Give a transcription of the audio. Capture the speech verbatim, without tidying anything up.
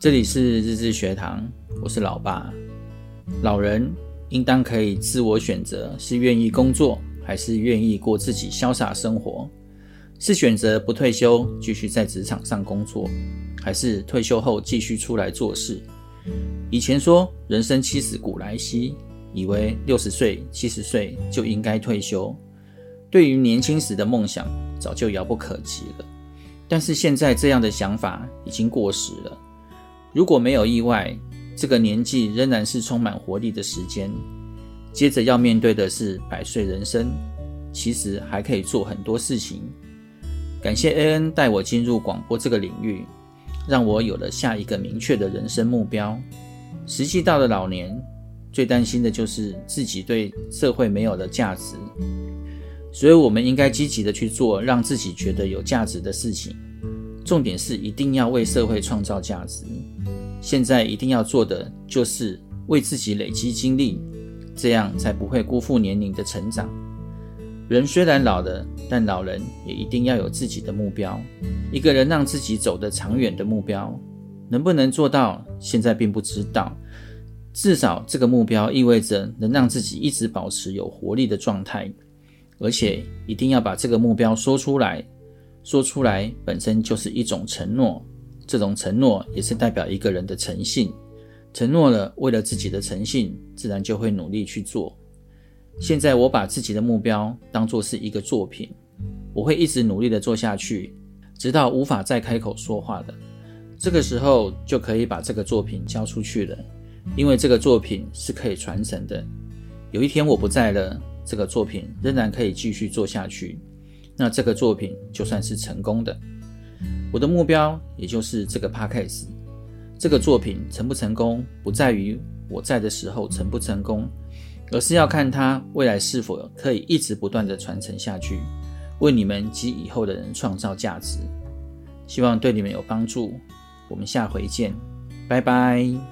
这里是日志学堂，我是老爸。老人应当可以自我选择，是愿意工作，还是愿意过自己潇洒生活？是选择不退休，继续在职场上工作，还是退休后继续出来做事？以前说人生七十古来稀，以为六十岁、七十岁就应该退休，对于年轻时的梦想早就遥不可及了。但是现在这样的想法已经过时了。如果没有意外，这个年纪仍然是充满活力的时间。接着要面对的是百岁人生，其实还可以做很多事情。感谢 A N 带我进入广播这个领域，让我有了下一个明确的人生目标。实际到了老年，最担心的就是自己对社会没有了价值，所以我们应该积极的去做让自己觉得有价值的事情。重点是一定要为社会创造价值。现在一定要做的就是为自己累积精力，这样才不会辜负年龄的成长。人虽然老了，但老人也一定要有自己的目标，一个人让自己走得长远的目标，能不能做到，现在并不知道。至少这个目标意味着能让自己一直保持有活力的状态，而且一定要把这个目标说出来。说出来本身就是一种承诺，这种承诺也是代表一个人的诚信。承诺了，为了自己的诚信，自然就会努力去做。现在我把自己的目标当作是一个作品，我会一直努力的做下去，直到无法再开口说话的。这个时候就可以把这个作品交出去了，因为这个作品是可以传承的。有一天我不在了，这个作品仍然可以继续做下去，那这个作品就算是成功的。我的目标也就是这个 podcast， 这个作品成不成功，不在于我在的时候成不成功，而是要看它未来是否可以一直不断的传承下去，为你们及以后的人创造价值。希望对你们有帮助，我们下回见，拜拜。